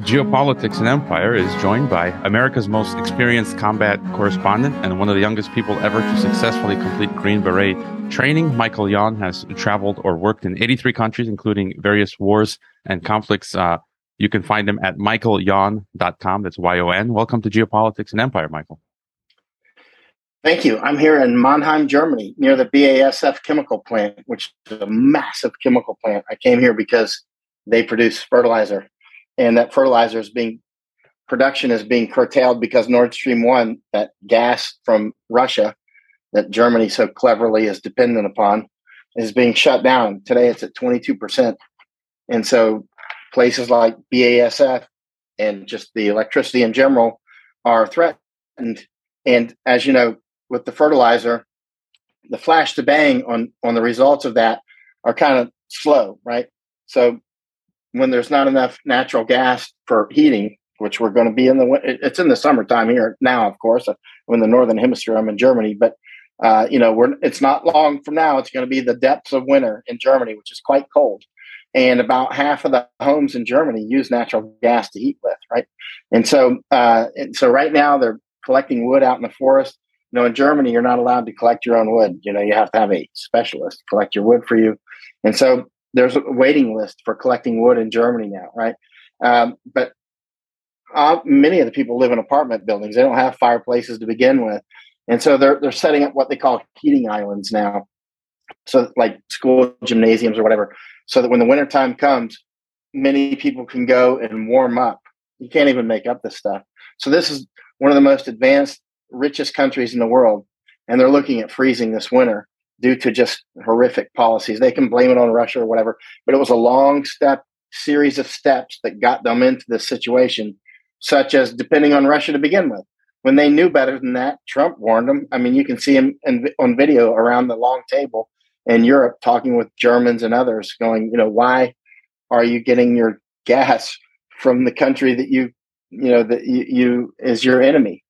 Geopolitics and Empire is joined by America's most experienced combat correspondent and one of the youngest people ever to successfully complete Green Beret training. Michael Yon has traveled or worked in 83 countries, including various wars and conflicts. You can find him at michaelyon.com. That's Y-O-N. Welcome to Geopolitics and Empire, Michael. Thank you. I'm here in Mannheim, Germany, near the BASF chemical plant, which is a massive chemical plant. I came here because they produce fertilizer, and that fertilizer is being curtailed because Nord Stream 1, that gas from Russia that Germany so cleverly is dependent upon, is being shut down. Today it's at 22%. And so places like BASF and just the electricity in general are threatened. And as you know, with the fertilizer, the flash to bang on the results of that are kind of slow, right? So when there's not enough natural gas for heating, which we're going to be it's in the summertime here now, of course. I'm in the Northern Hemisphere, I'm in Germany, but it's not long from now. It's going to be the depths of winter in Germany, which is quite cold. And about half of the homes in Germany use natural gas to heat with, right? And so right now they're collecting wood out in the forest. You know, in Germany, you're not allowed to collect your own wood. You know, you have to have a specialist collect your wood for you. And so there's a waiting list for collecting wood in Germany now, right? But many of the people live in apartment buildings. They don't have fireplaces to begin with. And so they're setting up what they call heating islands now, so like school gymnasiums or whatever, so that when the wintertime comes, many people can go and warm up. You can't even make up this stuff. So this is one of the most advanced, richest countries in the world, and they're looking at freezing this winter due to just horrific policies. They can blame it on Russia or whatever, but it was a long series of steps that got them into this situation, such as depending on Russia to begin with. When they knew better than that, Trump warned them. I mean, you can see him on video around the long table in Europe talking with Germans and others going, you know, why are you getting your gas from the country that you is your enemy?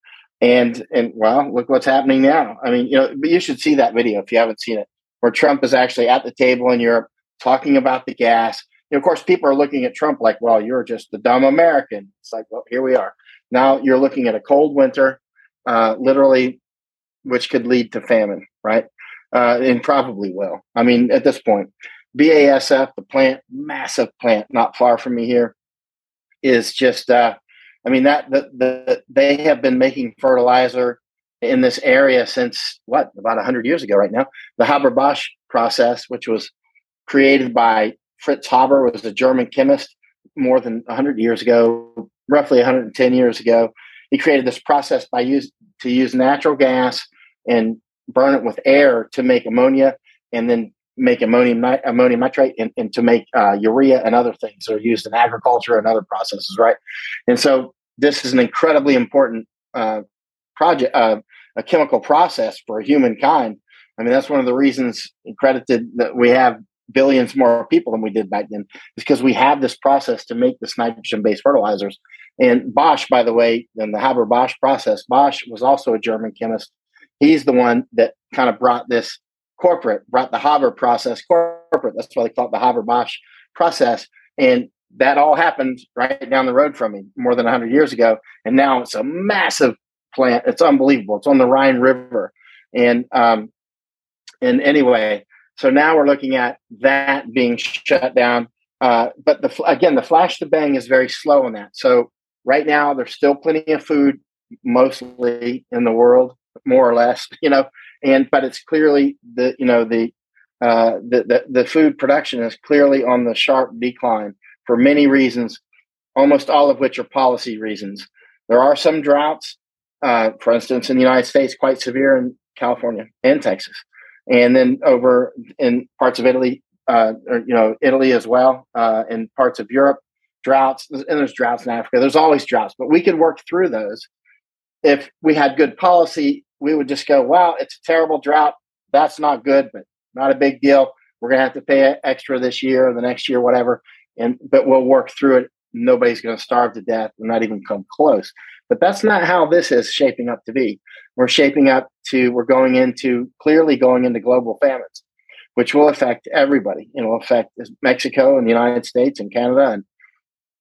And well, look what's happening now. I mean, you know, but you should see that video if you haven't seen it, where Trump is actually at the table in Europe talking about the gas. And of course, people are looking at Trump like, well, you're just the dumb American. It's like, well, here we are. Now you're looking at a cold winter, literally, which could lead to famine, right? And probably will. I mean, at this point, BASF, the plant, massive plant, not far from me here, is just, they have been making fertilizer in this area since, about 100 years ago right now. The Haber-Bosch process, which was created by Fritz Haber, was a German chemist more than 100 years ago, roughly 110 years ago. He created this process to use natural gas and burn it with air to make ammonia, and then make ammonium nitrate and to make urea and other things that are used in agriculture and other processes, right? And so this is an incredibly important project, a chemical process for humankind. I mean, that's one of the reasons credited that we have billions more people than we did back then, is because we have this process to make this nitrogen-based fertilizers. And Bosch, by the way, in the Haber-Bosch process, Bosch was also a German chemist. He's the one that kind of brought the Haber process corporate. That's why they call it the Haber-Bosch process. And that all happened right down the road from me more than 100 years ago. And now it's a massive plant. It's unbelievable. It's on the Rhine River. And anyway, so now we're looking at that being shut down. But the flash to bang is very slow on that. So right now there's still plenty of food, mostly in the world, more or less, you know. But it's clearly the food production is clearly on the sharp decline for many reasons, almost all of which are policy reasons. There are some droughts, for instance, in the United States, quite severe in California and Texas, and then over in parts of Italy, Italy as well, and parts of Europe, droughts. And there's droughts in Africa. There's always droughts, but we could work through those if we had good policy. We would just go, wow, it's a terrible drought. That's not good, but not a big deal. We're going to have to pay extra this year or the next year, whatever. But we'll work through it. Nobody's going to starve to death and not even come close. But that's not how this is shaping up to be. We're clearly going into global famines, which will affect everybody. It will affect Mexico and the United States and Canada and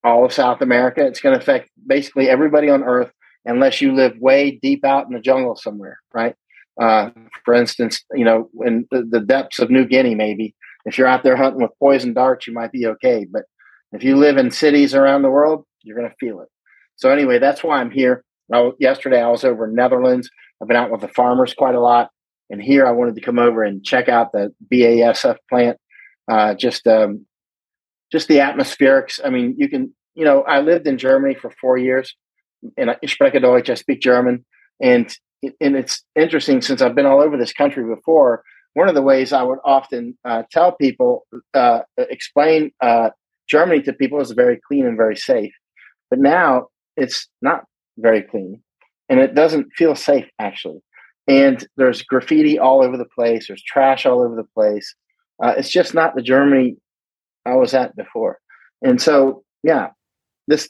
all of South America. It's going to affect basically everybody on Earth unless you live way deep out in the jungle somewhere, right? For instance, you know, in the depths of New Guinea, maybe if you're out there hunting with poison darts, you might be okay. But if you live in cities around the world, you're going to feel it. So anyway, that's why I'm here. Yesterday, I was over in Netherlands. I've been out with the farmers quite a lot. And here I wanted to come over and check out the BASF plant. Just the atmospherics. I mean, you can, you know, I lived in Germany for 4 years and I spreche Deutsch, I speak German. And it's interesting, since I've been all over this country before, one of the ways I would often tell people, explain Germany to people is very clean and very safe. But now it's not very clean and it doesn't feel safe, actually. And there's graffiti all over the place. There's trash all over the place. It's just not the Germany I was at before. And so, yeah, this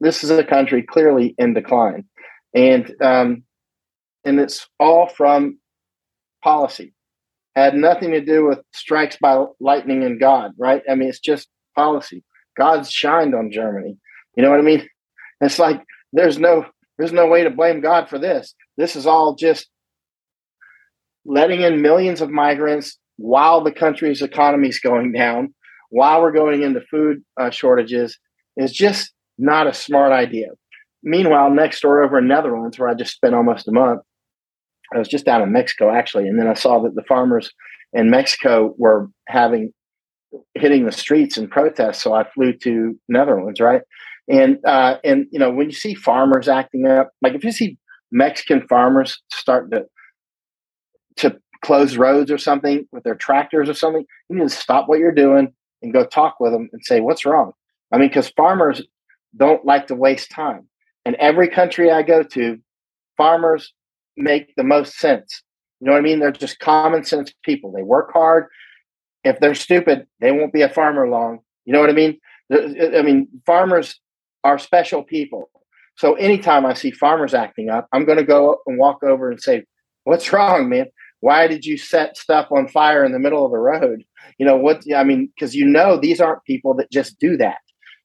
is a country clearly in decline. And it's all from policy. Had nothing to do with strikes by lightning and God, right? I mean, it's just policy. God's shined on Germany. You know what I mean? It's like there's no way to blame God for this. This is all just letting in millions of migrants while the country's economy is going down, while we're going into food shortages. Is just not a smart idea. Meanwhile, next door over in Netherlands, where I just spent almost a month, I was just down in Mexico, actually, and then I saw that the farmers in Mexico were hitting the streets in protest, so I flew to Netherlands, right? And you know, when you see farmers acting up, like if you see Mexican farmers start to close roads or something with their tractors or something, you need to stop what you're doing and go talk with them and say, what's wrong? I mean, because farmers don't like to waste time. And every country I go to, farmers make the most sense. You know what I mean? They're just common sense people. They work hard. If they're stupid, they won't be a farmer long. You know what I mean? I mean, farmers are special people. So anytime I see farmers acting up, I'm going to go and walk over and say, what's wrong, man? Why did you set stuff on fire in the middle of the road? You know what? I mean, because, you know, these aren't people that just do that.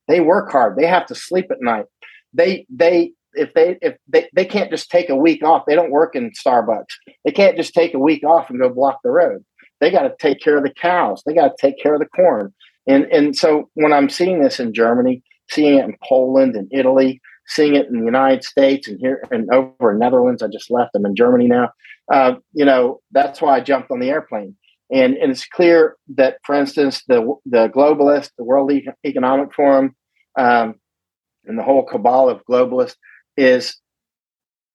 They work hard. They have to sleep at night. They can't just take a week off. They don't work in Starbucks. They can't just take a week off and go block the road. They got to take care of the cows. They got to take care of the corn. And so when I'm seeing this in Germany, seeing it in Poland and Italy, seeing it in the United States and here and over in Netherlands, I just left. I'm in Germany now. You know, that's why I jumped on the airplane. And it's clear that, for instance, the globalists, the World Economic Forum, and the whole cabal of globalists is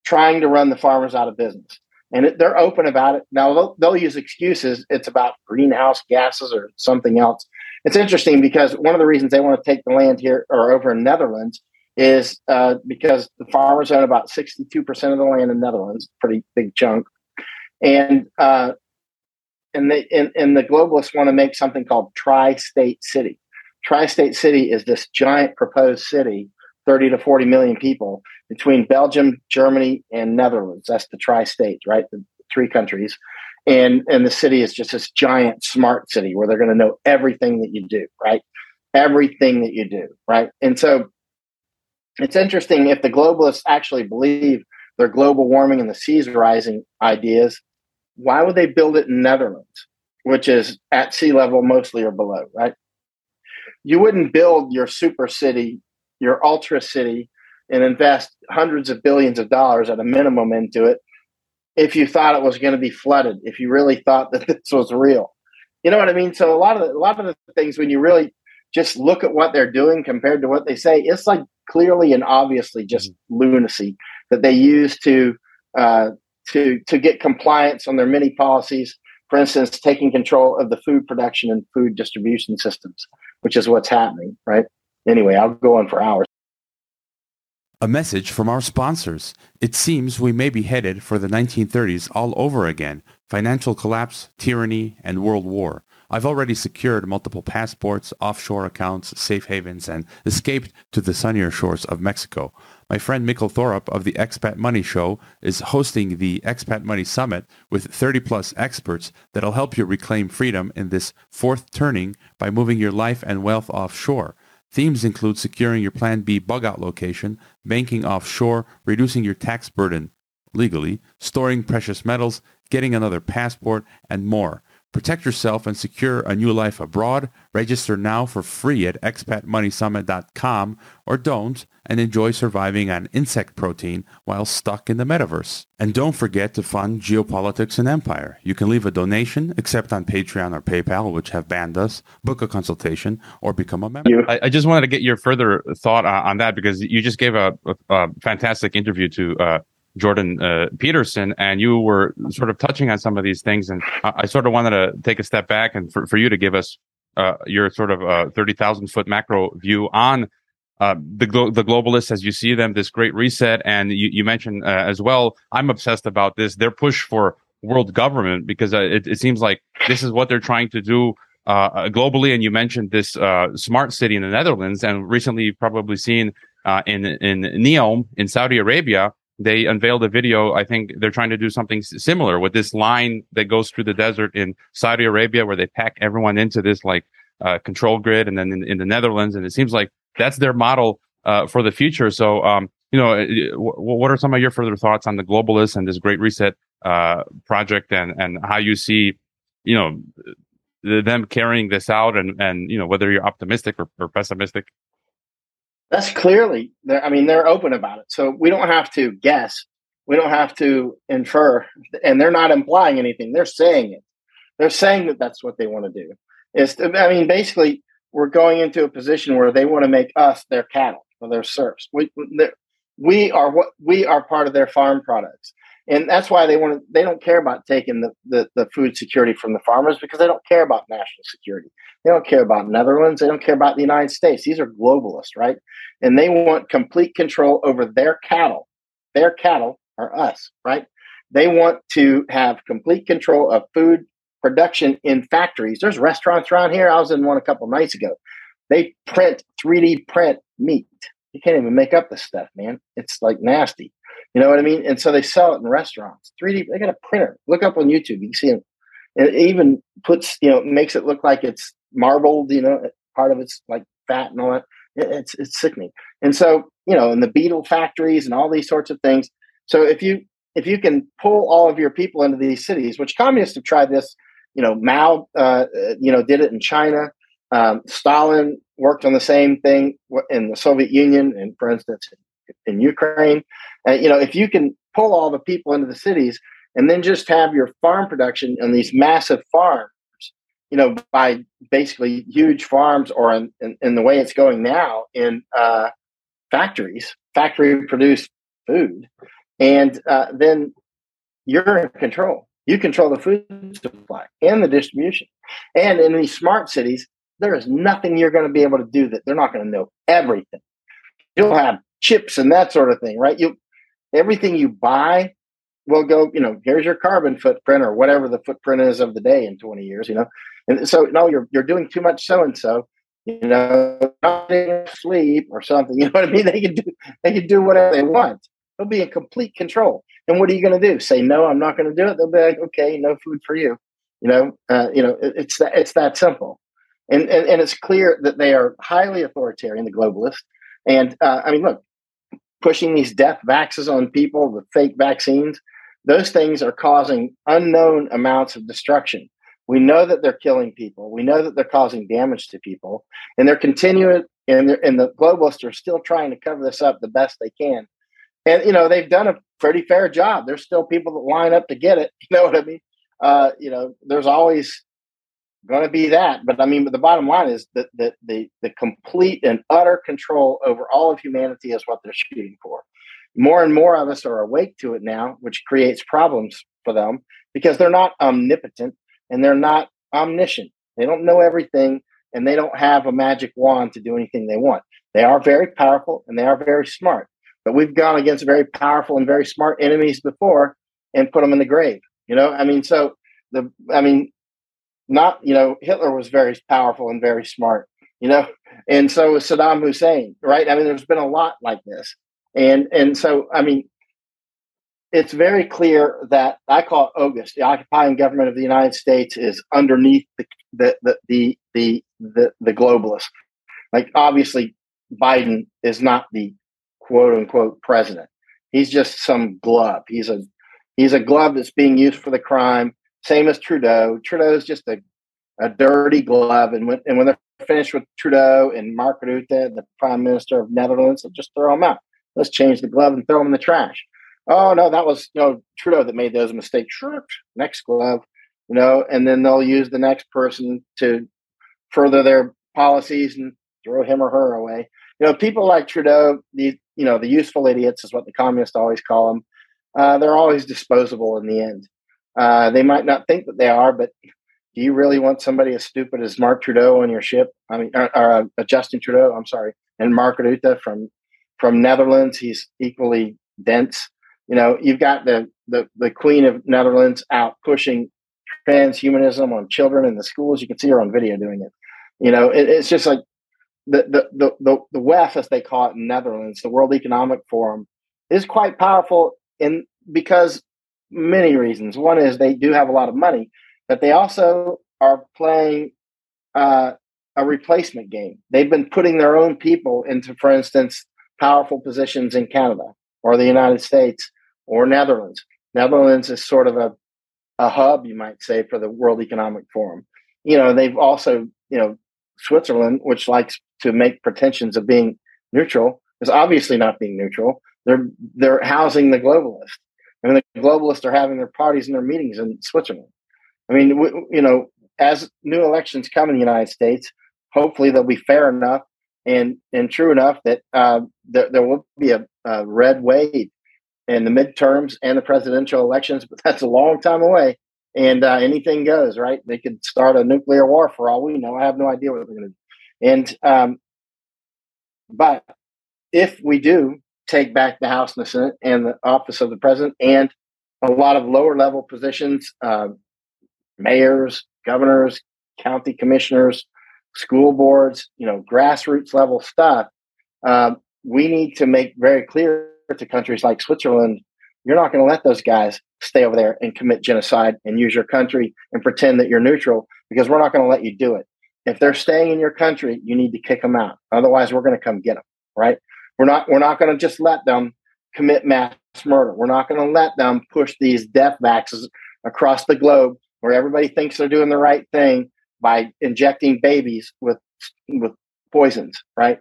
trying to run the farmers out of business. And they're open about it. Now, they'll use excuses. It's about greenhouse gases or something else. It's interesting because one of the reasons they want to take the land here or over in Netherlands is because the farmers own about 62% of the land in Netherlands, pretty big chunk. And the globalists want to make something called Tri-State City. Tri-State City is this giant proposed city, 30 to 40 million people, between Belgium, Germany, and Netherlands. That's the Tri-State, right? The three countries. And the city is just this giant smart city where they're going to know everything that you do, right? Everything that you do, right? And so it's interesting, if the globalists actually believe their global warming and the seas rising ideas, why would they build it in Netherlands, which is at sea level mostly or below, right? You wouldn't build your super city, your ultra city, and invest hundreds of billions of dollars at a minimum into it if you thought it was going to be flooded, if you really thought that this was real. You know what I mean? So a lot of the things, when you really just look at what they're doing compared to what they say, it's like clearly and obviously just lunacy that they use to get compliance on their many policies. For instance, taking control of the food production and food distribution systems, which is what's happening, right? Anyway, I'll go on for hours. A message from our sponsors. It seems we may be headed for the 1930s all over again. Financial collapse, tyranny, and world war. I've already secured multiple passports, offshore accounts, safe havens, and escaped to the sunnier shores of Mexico. My friend Michael Thorup of the Expat Money Show is hosting the Expat Money Summit with 30-plus experts that'll help you reclaim freedom in this fourth turning by moving your life and wealth offshore. Themes include securing your Plan B bug-out location, banking offshore, reducing your tax burden legally, storing precious metals, getting another passport, and more. Protect yourself and secure a new life abroad. Register now for free at expatmoneysummit.com, or don't, and enjoy surviving on insect protein while stuck in the metaverse. And don't forget to fund Geopolitics and Empire. You can leave a donation, except on Patreon or PayPal, which have banned us, book a consultation, or become a member. I just wanted to get your further thought on that, because you just gave a fantastic interview to Jordan Peterson, and you were sort of touching on some of these things, and I sort of wanted to take a step back and for you to give us your sort of 30,000-foot macro view on the globalists as you see them, this great reset. And you mentioned as well, I'm obsessed about this, their push for world government, because it seems like this is what they're trying to do globally. And you mentioned this smart city in the Netherlands, and recently you've probably seen in Neom in Saudi Arabia, they unveiled a video. I think they're trying to do something similar with this line that goes through the desert in Saudi Arabia, where they pack everyone into this like control grid, and then in the Netherlands. And it seems like that's their model for the future. So, what are some of your further thoughts on the globalists and this Great Reset project, and how you see, them carrying this out, and whether you're optimistic or pessimistic? That's clearly, they're open about it. So we don't have to guess. We don't have to infer. And they're not implying anything. They're saying it. They're saying that that's what they want to do. Basically, we're going into a position where they want to make us their cattle or their serfs. We are part of their farm products. And that's why they don't care about taking the food security from the farmers, because they don't care about national security. They don't care about Netherlands. They don't care about the United States. These are globalists, right? And they want complete control over their cattle. Their cattle are us, right? They want to have complete control of food production in factories. There's restaurants around here. I was in one a couple nights ago. They 3D print meat. You can't even make up this stuff, man. It's like nasty. You know what I mean? And so they sell it in restaurants. 3D, they got a printer. Look up on YouTube. You can see them. It even puts, makes it look like it's marbled, part of it's like fat and all that. It's sickening. And so, in the beetle factories and all these sorts of things. So if you can pull all of your people into these cities, which communists have tried this, Mao, did it in China. Stalin worked on the same thing in the Soviet Union, and for instance, in Ukraine. If you can pull all the people into the cities and then just have your farm production on these massive farms, by basically huge farms, or in the way it's going now in factory-produced food, and then you're in control. You control the food supply and the distribution. And in these smart cities, there is nothing you're going to be able to do that they're not going to know everything. You'll have chips and that sort of thing, right? Everything you buy will go, here's your carbon footprint, or whatever the footprint is of the day in 20 years, And so, no, you're doing too much so-and-so, not in sleep or something. You know what I mean? They can do whatever they want. They'll be in complete control. And what are you going to do? Say, no, I'm not going to do it. They'll be like, okay, no food for you. It's that simple. And it's clear that they are highly authoritarian, the globalists. And look, pushing these death vaxes on people with fake vaccines, those things are causing unknown amounts of destruction. We know that they're killing people. We know that they're causing damage to people, and they're continuing. And the globalists are still trying to cover this up the best they can. And they've done a pretty fair job. There's still people that line up to get it. You know what I mean? There's always going to be that, but the bottom line is that the complete and utter control over all of humanity is what they're shooting for. More and more of us are awake to it now, which creates problems for them, because they're not omnipotent and they're not omniscient. They don't know everything, and they don't have a magic wand to do anything they want. They are very powerful and they are very smart, but we've gone against very powerful and very smart enemies before and put them in the grave. Hitler was very powerful and very smart, and so was Saddam Hussein, right? There's been a lot like this. And so, it's very clear that I call it August. The occupying government of the United States is underneath the globalists. Like, obviously, Biden is not the quote unquote president. He's just some glove. He's a glove that's being used for the crime. Same as Trudeau. Trudeau's just a dirty glove. And when they're finished with Trudeau and Mark Rutte, the prime minister of Netherlands, they'll just throw him out. Let's change the glove and throw him in the trash. Oh, no, that was Trudeau that made those mistakes. Next glove, and then they'll use the next person to further their policies and throw him or her away. People like Trudeau, the useful idiots is what the communists always call them. They're always disposable in the end. They might not think that they are, but do you really want somebody as stupid as Mark Trudeau on your ship? I mean, or Justin Trudeau, I'm sorry, and Mark Rutte from Netherlands. He's equally dense. You've got the Queen of Netherlands out pushing transhumanism on children in the schools. You can see her on video doing it. It's just like the WEF, as they call it in Netherlands, the World Economic Forum, is quite powerful because many reasons. One is they do have a lot of money, but they also are playing a replacement game. They've been putting their own people into, for instance, powerful positions in Canada or the United States or Netherlands. Netherlands is sort of a hub, you might say, for the World Economic Forum. They've also, Switzerland, which likes to make pretensions of being neutral, is obviously not being neutral. They're housing the globalists. I mean, the globalists are having their parties and their meetings in Switzerland. I mean, as new elections come in the United States, hopefully they'll be fair enough and true enough that there will be a red wave in the midterms and the presidential elections, but that's a long time away. And anything goes, right? They could start a nuclear war for all we know. I have no idea what they're going to do. And but if we do take back the House and the Senate and the office of the president and a lot of lower level positions, mayors, governors, county commissioners, school boards, grassroots level stuff, we need to make very clear to countries like Switzerland, you're not going to let those guys stay over there and commit genocide and use your country and pretend that you're neutral, because we're not going to let you do it. If they're staying in your country, you need to kick them out. Otherwise, we're going to come get them, right? We're not going to just let them commit mass murder. We're not going to let them push these death vaxes across the globe where everybody thinks they're doing the right thing by injecting babies with poisons, right?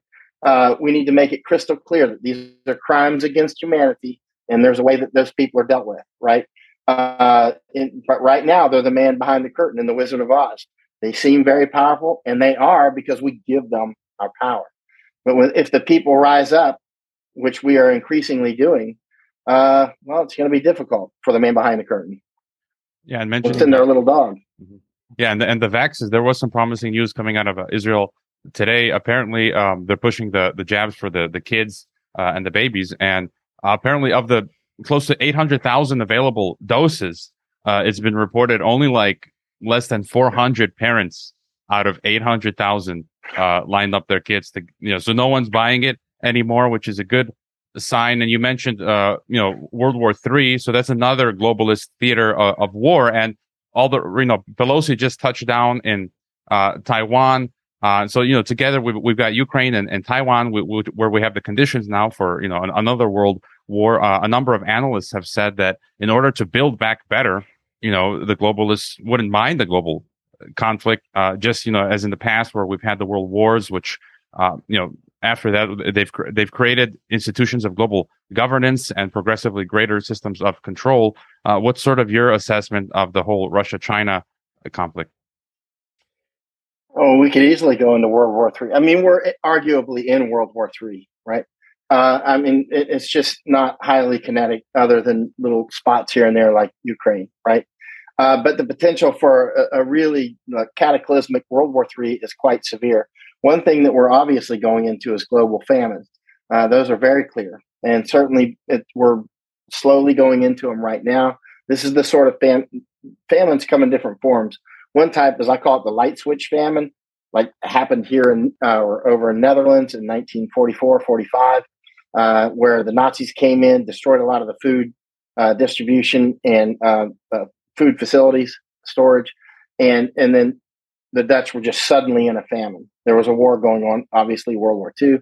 We need to make it crystal clear that these are crimes against humanity, and there's a way that those people are dealt with, right? But right now, they're the man behind the curtain in The Wizard of Oz. They seem very powerful, and they are, because we give them our power. But if the people rise up, which we are increasingly doing, it's going to be difficult for the man behind the curtain. Yeah, and mentioning their little dog. Mm-hmm. Yeah, and the vaxxes. There was some promising news coming out of Israel today. Apparently, they're pushing the jabs for the kids and the babies, and apparently, of the close to 800,000 available doses, it's been reported only like less than 400 parents out of 800,000 lined up their kids to, so no one's buying it anymore, which is a good sign. And you mentioned, World War III, so that's another globalist theater of war. And all the, Pelosi just touched down in Taiwan. So together we've got Ukraine and Taiwan, where we have the conditions now for another world war. A number of analysts have said that in order to build back better, the globalists wouldn't mind the global conflict. Just as in the past where we've had the world wars, which after that they've created institutions of global governance and progressively greater systems of control. What's sort of your assessment of the whole Russia-China conflict? Oh, we could easily go into World War III. I mean, we're arguably in World War III, right? I mean, it's just not highly kinetic other than little spots here and there like Ukraine, right? But the potential for a really cataclysmic World War III is quite severe. One thing that we're obviously going into is global famines. Those are very clear. And certainly we're slowly going into them right now. This is the sort of famines come in different forms. One type is, I call it the light switch famine, like happened here in or over in Netherlands in 1944-45, where the Nazis came in, destroyed a lot of the food distribution and food facilities, storage, and then the Dutch were just suddenly in a famine. There was a war going on, obviously World War II,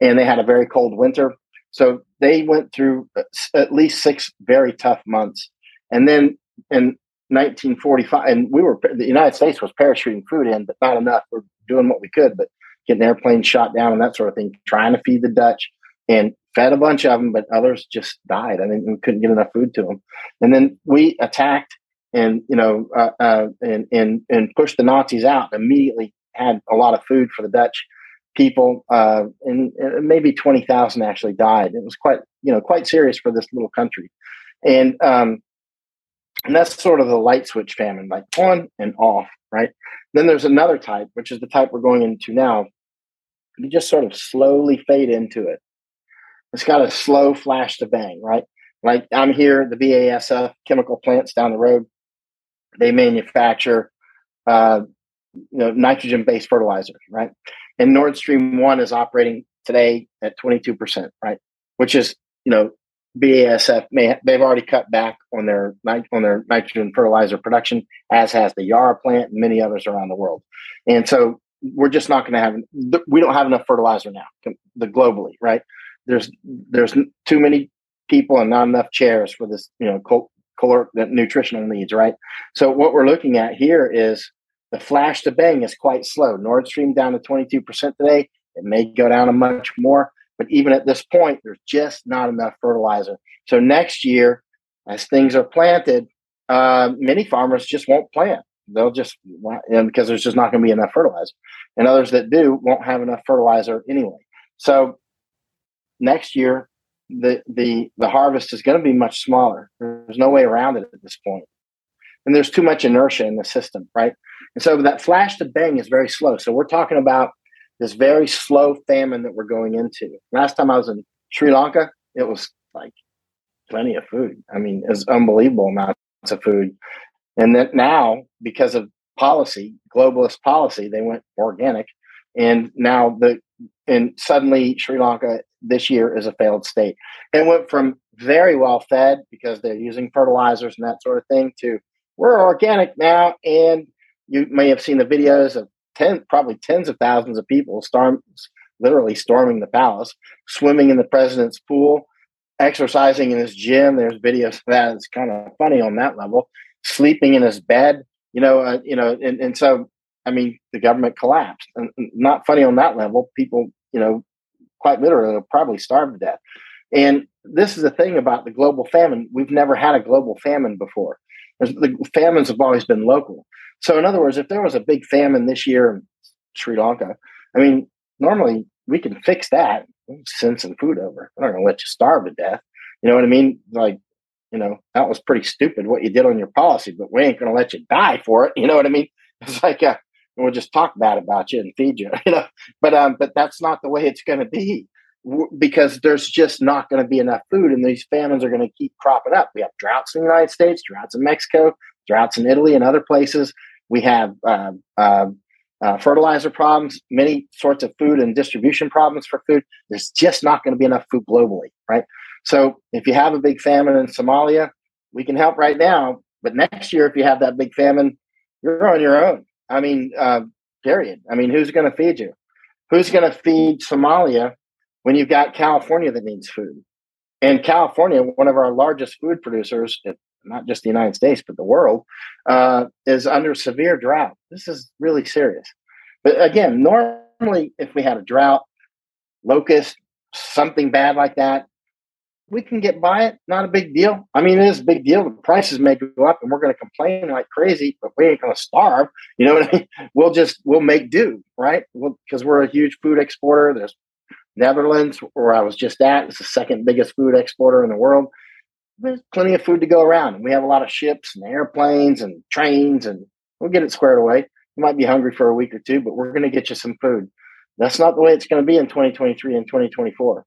and they had a very cold winter. So they went through at least 6 very tough months. And then in 1945, and the United States was parachuting food in, but not enough. We're doing what we could, but getting airplanes shot down and that sort of thing, trying to feed the Dutch, and fed a bunch of them, but others just died. I mean, we couldn't get enough food to them. And then we attacked and, you know, and pushed the Nazis out, and immediately had a lot of food for the Dutch people. And maybe 20,000 actually died. It was quite, you know, quite serious for this little country. And that's sort of the light switch famine, like on and off, right? Then there's another type, which is the type we're going into now. You just sort of slowly fade into it. It's got a slow flash to bang, right? Like I'm here, the BASF chemical plants down the road, they manufacture nitrogen-based fertilizers, right? And Nord Stream 1 is operating today at 22%, right? Which is, you know, BASF they've already cut back on their nitrogen fertilizer production, as has the Yara plant and many others around the world. And so we're just not going to have, we don't have enough fertilizer now globally, right? There's too many people and not enough chairs for this, you know, nutritional needs, right? So what we're looking at here is the flash to bang is quite slow. Nord Stream down to 22% today. It may go down to much more. But even at this point, there's just not enough fertilizer. So next year, as things are planted, many farmers just won't plant. They'll just, because there's just not going to be enough fertilizer. And others that do won't have enough fertilizer anyway. So next year, the harvest is going to be much smaller. There's no way around it at this point. And there's too much inertia in the system, right? And so that flash to bang is very slow. So we're talking about this very slow famine that we're going into. Last time I was in Sri Lanka, it was like plenty of food. I mean, it's unbelievable amounts of food. And then now, because of policy, globalist policy, they went organic. And now suddenly Sri Lanka this year is a failed state. It went from very well fed because they're using fertilizers and that sort of thing to we're organic now. And you may have seen the videos of probably tens of thousands of people literally storming the palace, swimming in the president's pool, exercising in his gym. There's videos of that. It's kind of funny on that level, sleeping in his bed, and so, I mean, the government collapsed. And not funny on that level. People, quite literally probably starved to death. And this is the thing about the global famine. We've never had a global famine before. The famines have always been local. So in other words, if there was a big famine this year in Sri Lanka, I mean, normally we can fix that. We'll send some food over. I don't know, let you starve to death. You know what I mean? Like, that was pretty stupid what you did on your policy, but we ain't going to let you die for it. You know what I mean? It's like, we'll just talk bad about you and feed you, but that's not the way it's going to be, because there's just not going to be enough food, and these famines are going to keep cropping up. We have droughts in the United States, droughts in Mexico, droughts in Italy and other places. We have fertilizer problems, many sorts of food and distribution problems for food. There's just not going to be enough food globally, right? So if you have a big famine in Somalia, we can help right now, but next year, if you have that big famine, you're on your own. I mean, period. I mean, who's going to feed you? Who's going to feed Somalia when you've got California that needs food? And California, one of our largest food producers, not just the United States, but the world, is under severe drought. This is really serious. But again, normally if we had a drought, locust, something bad like that, we can get by it. Not a big deal. I mean, it is a big deal. The prices may go up and we're going to complain like crazy, but we ain't going to starve. You know what I mean? We'll make do, right? Because we're a huge food exporter. There's Netherlands, where I was just at. It's the second biggest food exporter in the world. There's plenty of food to go around. And we have a lot of ships and airplanes and trains, and we'll get it squared away. You might be hungry for a week or two, but we're going to get you some food. That's not the way it's going to be in 2023 and 2024.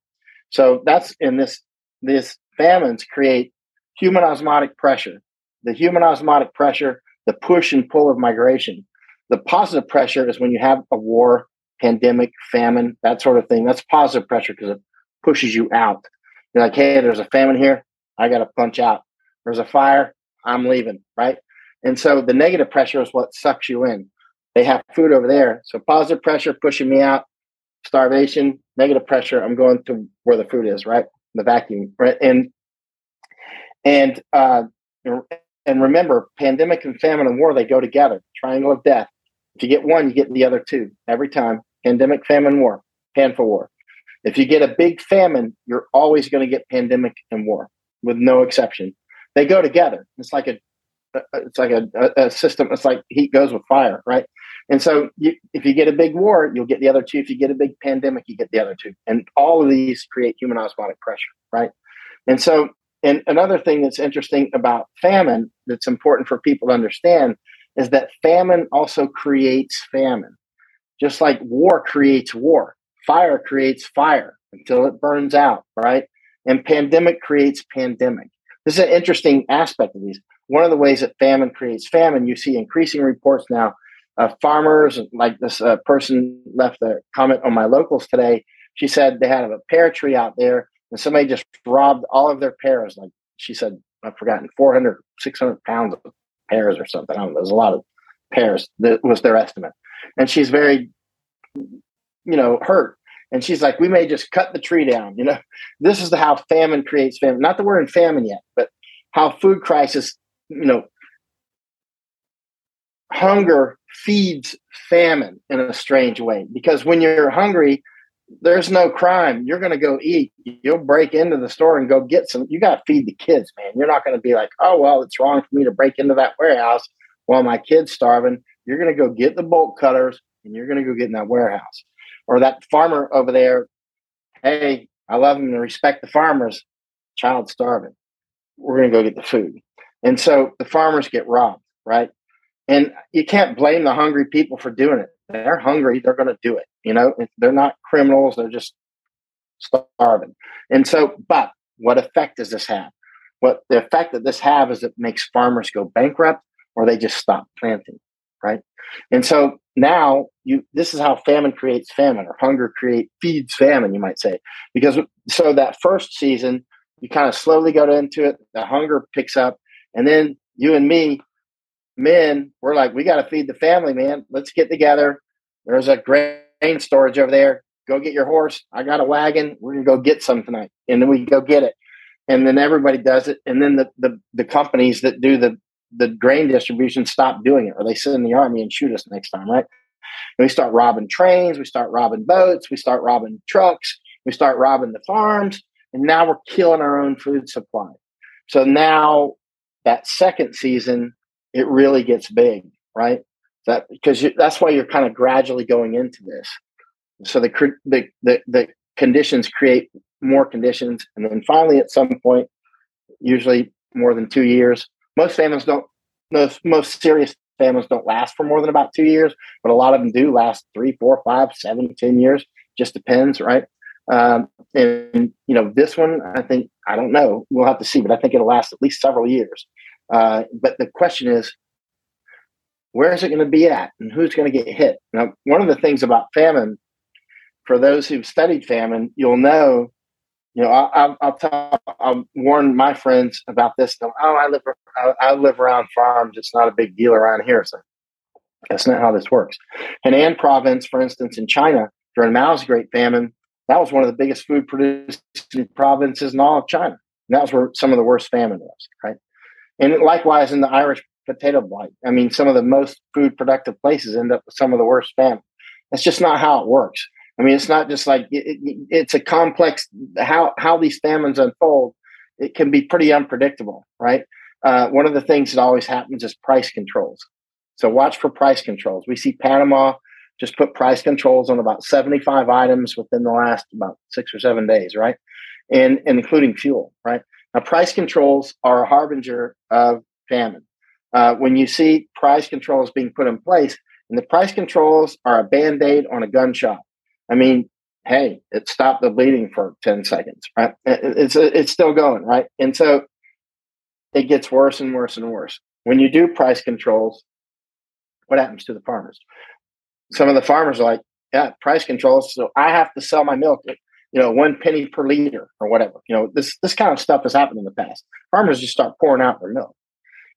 So that's in this. These famines create human osmotic pressure. The human osmotic pressure, the push and pull of migration. The positive pressure is when you have a war, pandemic, famine, that sort of thing. That's positive pressure because it pushes you out. You're like, hey, there's a famine here. I got to punch out. There's a fire. I'm leaving, right? And so the negative pressure is what sucks you in. They have food over there. So positive pressure pushing me out, starvation, negative pressure, I'm going to where the food is, right? The vacuum, right? And remember, pandemic and famine and war, they go together. Triangle of death. If you get one, you get the other two every time. Pandemic, famine, war. Pan for war. If you get a big famine, you're always going to get pandemic and war, with no exception. They go together. It's like a system. It's like heat goes with fire, right? And so, if you get a big war, you'll get the other two. If you get a big pandemic, you get the other two. And all of these create human osmotic pressure, right? And so, and another thing that's interesting about famine that's important for people to understand is that famine also creates famine. Just like war creates war, fire creates fire until it burns out, right? And pandemic creates pandemic. This is an interesting aspect of these. One of the ways that famine creates famine, you see increasing reports now of farmers, like this person left a comment on my Locals today. She said they had a pear tree out there and somebody just robbed all of their pears. Like she said, I've forgotten, 400, 600 pounds of pears or something. I don't know, there's a lot of pears. That was their estimate. And she's very, hurt. And she's like, we may just cut the tree down. This is how famine creates famine. Not that we're in famine yet, but how food crisis, hunger feeds famine in a strange way. Because when you're hungry, there's no crime. You're going to go eat. You'll break into the store and go get some. You got to feed the kids, man. You're not going to be like, oh, well, it's wrong for me to break into that warehouse while my kid's starving. You're going to go get the bolt cutters and you're going to go get in that warehouse. Or that farmer over there, hey, I love him and respect the farmers. Child starving. We're going to go get the food. And so the farmers get robbed, right? And you can't blame the hungry people for doing it. They're hungry. They're going to do it. They're not criminals. They're just starving. And so, but what effect does this have? What the effect that this have is it makes farmers go bankrupt or they just stop planting, right? And so now this is how famine creates famine, or hunger feeds famine, you might say. Because so that first season, you kind of slowly go into it. The hunger picks up. And then you and me, men, we're like, we got to feed the family, man. Let's get together. There's a grain storage over there. Go get your horse. I got a wagon. We're going to go get some tonight. And then we go get it. And then everybody does it. And then the companies that do the grain distribution stop doing it, or they sit in the army and shoot us next time, right? And we start robbing trains. We start robbing boats. We start robbing trucks. We start robbing the farms. And now we're killing our own food supply. So now that second season, it really gets big, right? That's why you're kind of gradually going into this. So the conditions create more conditions. And then finally, at some point, usually more than 2 years, most serious famines don't last for more than about 2 years, but a lot of them do last 3, 4, 5, 7, 10 years. Just depends, right? This one, I don't know. We'll have to see, but I think it'll last at least several years. But the question is, where is it going to be at and who's going to get hit? Now, one of the things about famine, for those who've studied famine, you'll know, I'll warn my friends about this. I live around farms. It's not a big deal around here. So that's not how this works. Henan province, for instance, in China, during Mao's Great Famine, that was one of the biggest food producing provinces in all of China. And that was where some of the worst famine was, right? And likewise in the Irish potato blight. I mean, some of the most food productive places end up with some of the worst famine. That's just not how it works. I mean, it's not just like it's a complex how these famines unfold. It can be pretty unpredictable, right? One of the things that always happens is price controls. So watch for price controls. We see Panama just put price controls on about 75 items within the last about 6 or 7 days, right? And including fuel, right? Now, price controls are a harbinger of famine. When you see price controls being put in place, and the price controls are a Band-Aid on a gunshot. I mean, hey, it stopped the bleeding for 10 seconds, right? It's still going, right? And so it gets worse and worse and worse. When you do price controls, what happens to the farmers? Some of the farmers are like, yeah, price controls, so I have to sell my milk at 1 penny per liter or whatever. This kind of stuff has happened in the past. Farmers just start pouring out their milk,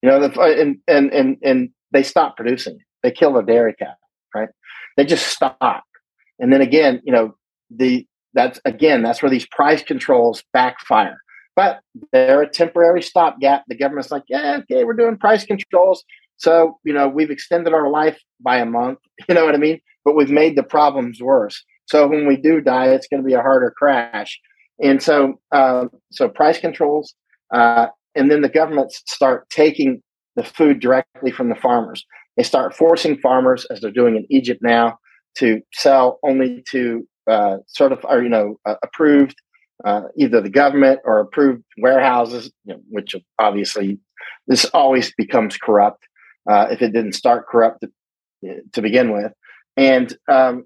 and they stop producing it. They kill the dairy cow. right? They just stop. And then again, you know, that's where these price controls backfire. But they're a temporary stopgap. The government's like, yeah, okay, we're doing price controls. So, you know, we've extended our life by a month, you know what I mean? But we've made the problems worse. So when we do die, it's going to be a harder crash. And so price controls, and then the governments start taking the food directly from the farmers. They start forcing farmers, as they're doing in Egypt now, to sell only to approved either the government or approved warehouses, you know, which obviously this always becomes corrupt if it didn't start corrupt to begin with. And then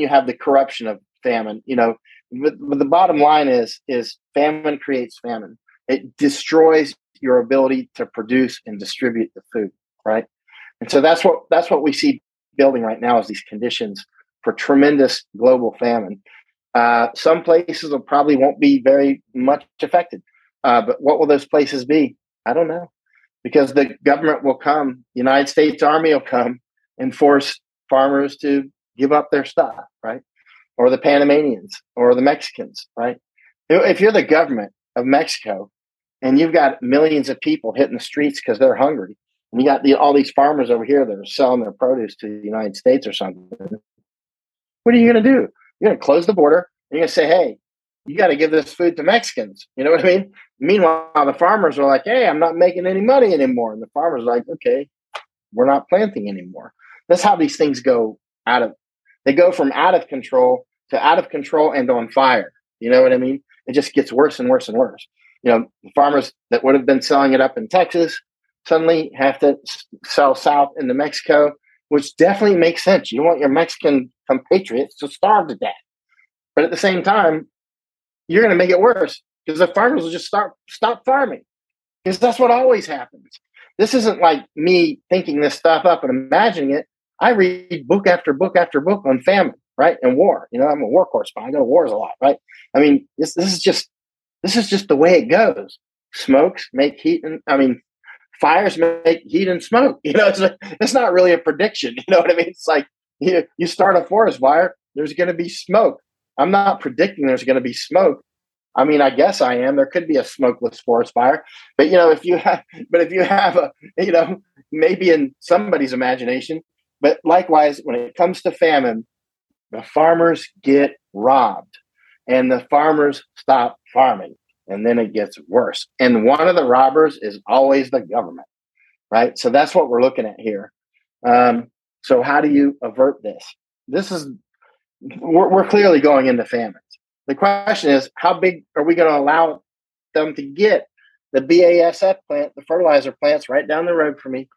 you have the corruption of famine. You know, but the bottom line is famine creates famine. It destroys your ability to produce and distribute the food, right? And so that's what we see building right now is these conditions for tremendous global famine. Some places will probably won't be very much affected, but what will those places be? I don't know, because the government will come, the United States Army will come and force farmers to give up their stuff, right? Or the Panamanians or the Mexicans, right? If you're the government of Mexico and you've got millions of people hitting the streets because they're hungry, and you got all these farmers over here that are selling their produce to the United States or something, what are you going to do? You're going to close the border. You're going to say, hey, you got to give this food to Mexicans. You know what I mean? Meanwhile, the farmers are like, hey, I'm not making any money anymore. And the farmers are like, okay, we're not planting anymore. That's how these things go they go from out of control and on fire. You know what I mean? It just gets worse and worse and worse. You know, the farmers that would have been selling it up in Texas suddenly have to sell south into Mexico, which definitely makes sense. You want your Mexican compatriots to starve to death. But at the same time, you're going to make it worse because the farmers will just stop farming, because that's what always happens. This isn't like me thinking this stuff up and imagining it. I read book after book after book on famine, right? And war. You know, I'm a war correspondent. I go to wars a lot, right? I mean, this is just the way it goes. Fires make heat and smoke. You know, it's not really a prediction. You know what I mean? It's like you start a forest fire, there's going to be smoke. I'm not predicting there's going to be smoke. I mean, I guess I am. There could be a smokeless forest fire, but if you have maybe in somebody's imagination. But likewise, when it comes to famine, the farmers get robbed, and the farmers stop farming. And then it gets worse. And one of the robbers is always the government, right? So that's what we're looking at here. So how do you avert this? We're clearly going into famines. The question is, how big are we going to allow them to get? The BASF plant, the fertilizer plant's right down the road from me.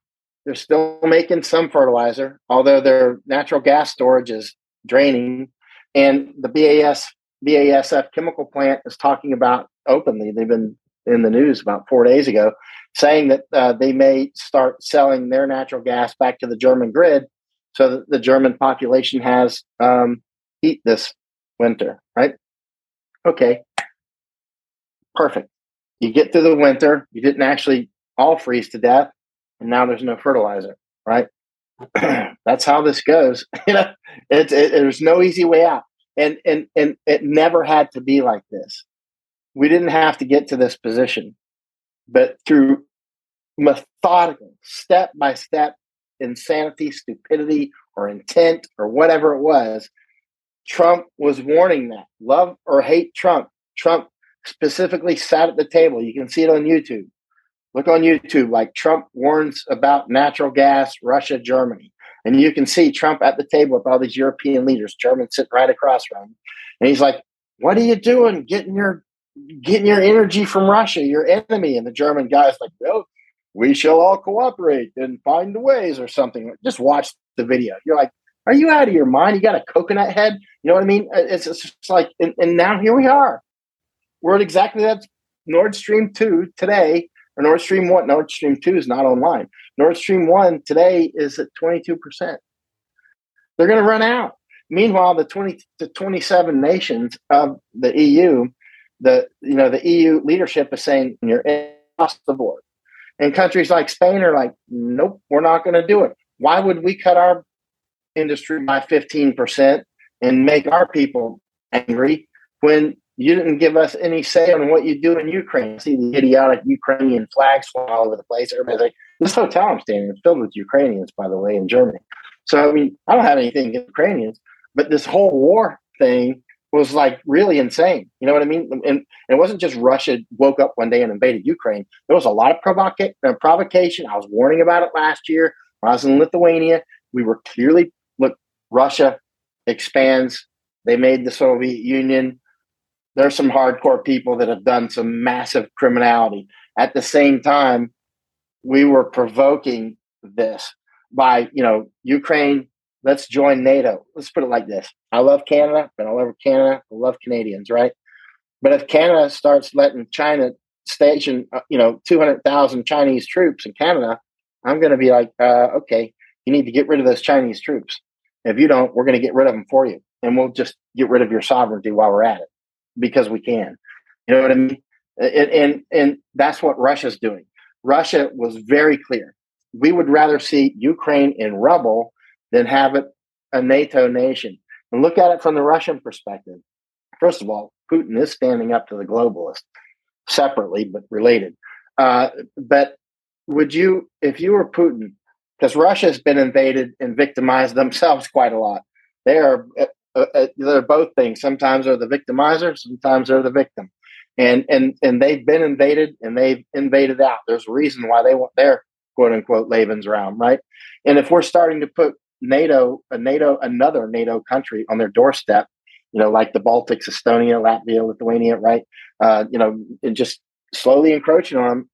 They're still making some fertilizer, although their natural gas storage is draining. And the BASF chemical plant is talking about openly. They've been in the news about 4 days ago saying that they may start selling their natural gas back to the German grid so that the German population has heat this winter, right? Okay, perfect. You get through the winter, you didn't actually all freeze to death, and now there's no fertilizer, right? That's how this goes. You know, there's no easy way out. And it never had to be like this. We didn't have to get to this position, but through methodical, step-by-step insanity, stupidity, or intent, or whatever it was, Trump was warning that. Love or hate Trump. Trump specifically sat at the table. You can see it on YouTube. Look on YouTube, like Trump warns about natural gas, Russia, Germany. And you can see Trump at the table with all these European leaders, Germans sitting right across from him. And he's like, what are you doing getting your energy from Russia, your enemy? And the German guy's like, well, we shall all cooperate and find the ways or something. Just watch the video. You're like, are you out of your mind? You got a coconut head? You know what I mean? It's just like, and now here we are. We're at exactly that. Nord Stream 2 today. Nord Stream 1, Nord Stream 2 is not online. Nord Stream 1 today is at 22%. They're going to run out. Meanwhile, the 27 nations of the EU, the EU leadership is saying you're across the board. And countries like Spain are like, nope, we're not going to do it. Why would we cut our industry by 15% and make our people angry when you didn't give us any say on what you do in Ukraine. I see the idiotic Ukrainian flags flying all over the place. Everybody's like, this hotel I'm standing in is filled with Ukrainians, by the way, in Germany. So, I mean, I don't have anything against Ukrainians, but this whole war thing was like really insane. You know what I mean? And it wasn't just Russia woke up one day and invaded Ukraine. There was a lot of provocation. I was warning about it last year when I was in Lithuania. We were clearly, look, Russia expands. They made the Soviet Union. There's some hardcore people that have done some massive criminality. At the same time, we were provoking this by, you know, Ukraine, let's join NATO. Let's put it like this. I love Canada, been all over Canada. I love Canadians, right? But if Canada starts letting China station, 200,000 Chinese troops in Canada, I'm going to be like, okay, you need to get rid of those Chinese troops. If you don't, we're going to get rid of them for you. And we'll just get rid of your sovereignty while we're at it because we can. You know what I mean? And that's what Russia's doing. Russia was very clear. We would rather see Ukraine in rubble than have it a NATO nation. And look at it from the Russian perspective. First of all, Putin is standing up to the globalists separately, but related. But would you, if you were Putin, because Russia has been invaded and victimized themselves quite a lot. They are, they're both things. Sometimes they're the victimizer, sometimes they're the victim. And they've been invaded and they've invaded out. There's a reason why they want their quote unquote Lebensraum, right? And if we're starting to put another NATO country on their doorstep, you know, like the Baltics, Estonia, Latvia, Lithuania, right? And just slowly encroaching on them.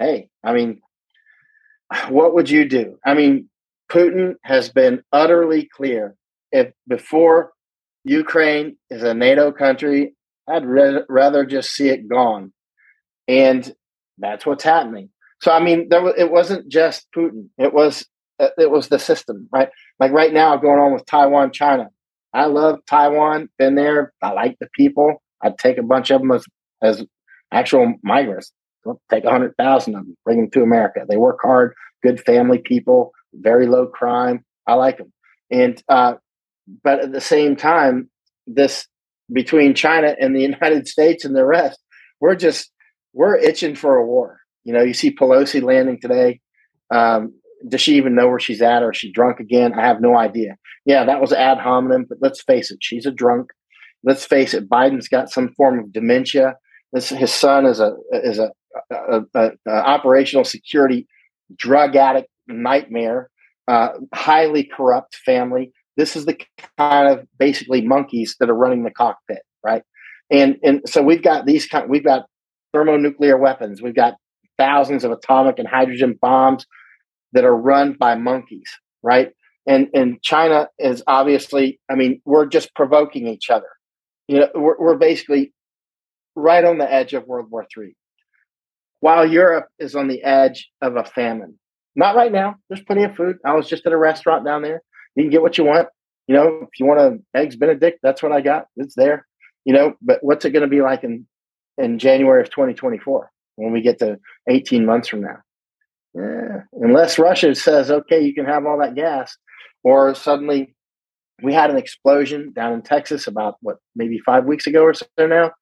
Hey, I mean, what would you do? I mean, Putin has been utterly clear. If before Ukraine is a NATO country, I'd rather just see it gone. And that's what's happening. So, I mean, it wasn't just Putin. It was the system, right? Like right now going on with Taiwan, China. I love Taiwan, been there. I like the people. I'd take a bunch of them as actual migrants. I'll take 100,000 of them, bring them to America. They work hard, good family people, very low crime. I like them. And but at the same time, this between China and the United States and the rest, we're itching for a war. You know, you see Pelosi landing today. Does she even know where she's at, or is she drunk again? I have no idea. Yeah, that was ad hominem, but let's face it, she's a drunk. Let's face it, Biden's got some form of dementia. His son is a operational security drug addict nightmare, highly corrupt family. This is the kind of basically monkeys that are running the cockpit, right? And so we've got we've got thermonuclear weapons. We've got thousands of atomic and hydrogen bombs that are run by monkeys, right? And China is obviously, I mean, we're just provoking each other. You know, we're basically right on the edge of World War III. While Europe is on the edge of a famine. Not right now. There's plenty of food. I was just at a restaurant down there. You can get what you want. You know, if you want an Eggs Benedict, that's what I got. It's there. You know, but what's it going to be like in January of 2024 when we get to 18 months from now? Yeah. Unless Russia says, okay, you can have all that gas. Or suddenly we had an explosion down in Texas about, maybe 5 weeks ago or so now.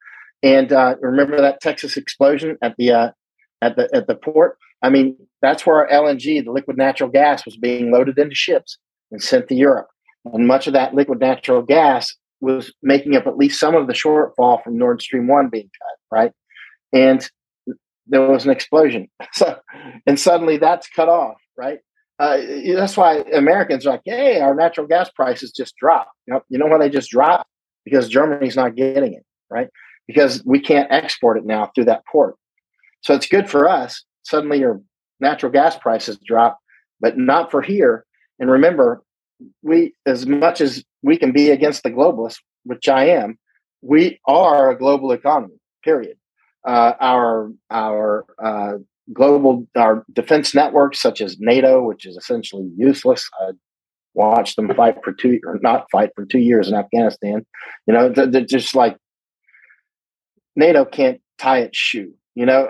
And remember that Texas explosion at the port? I mean, that's where our LNG, the liquid natural gas, was being loaded into ships and sent to Europe. And much of that liquid natural gas was making up at least some of the shortfall from Nord Stream 1 being cut, right? And there was an explosion. And suddenly that's cut off, right? That's why Americans are like, hey, our natural gas prices just dropped. You know why they just dropped? Because Germany's not getting it, right? Because we can't export it now through that port. So it's good for us. Suddenly your natural gas prices drop, but not for here. And remember, we, as much as we can be against the globalists, which I am, we are a global economy, period. Our global, our defense networks, such as NATO, which is essentially useless. I watched them not fight for 2 years in Afghanistan. You know, they're just like, NATO can't tie its shoe, you know,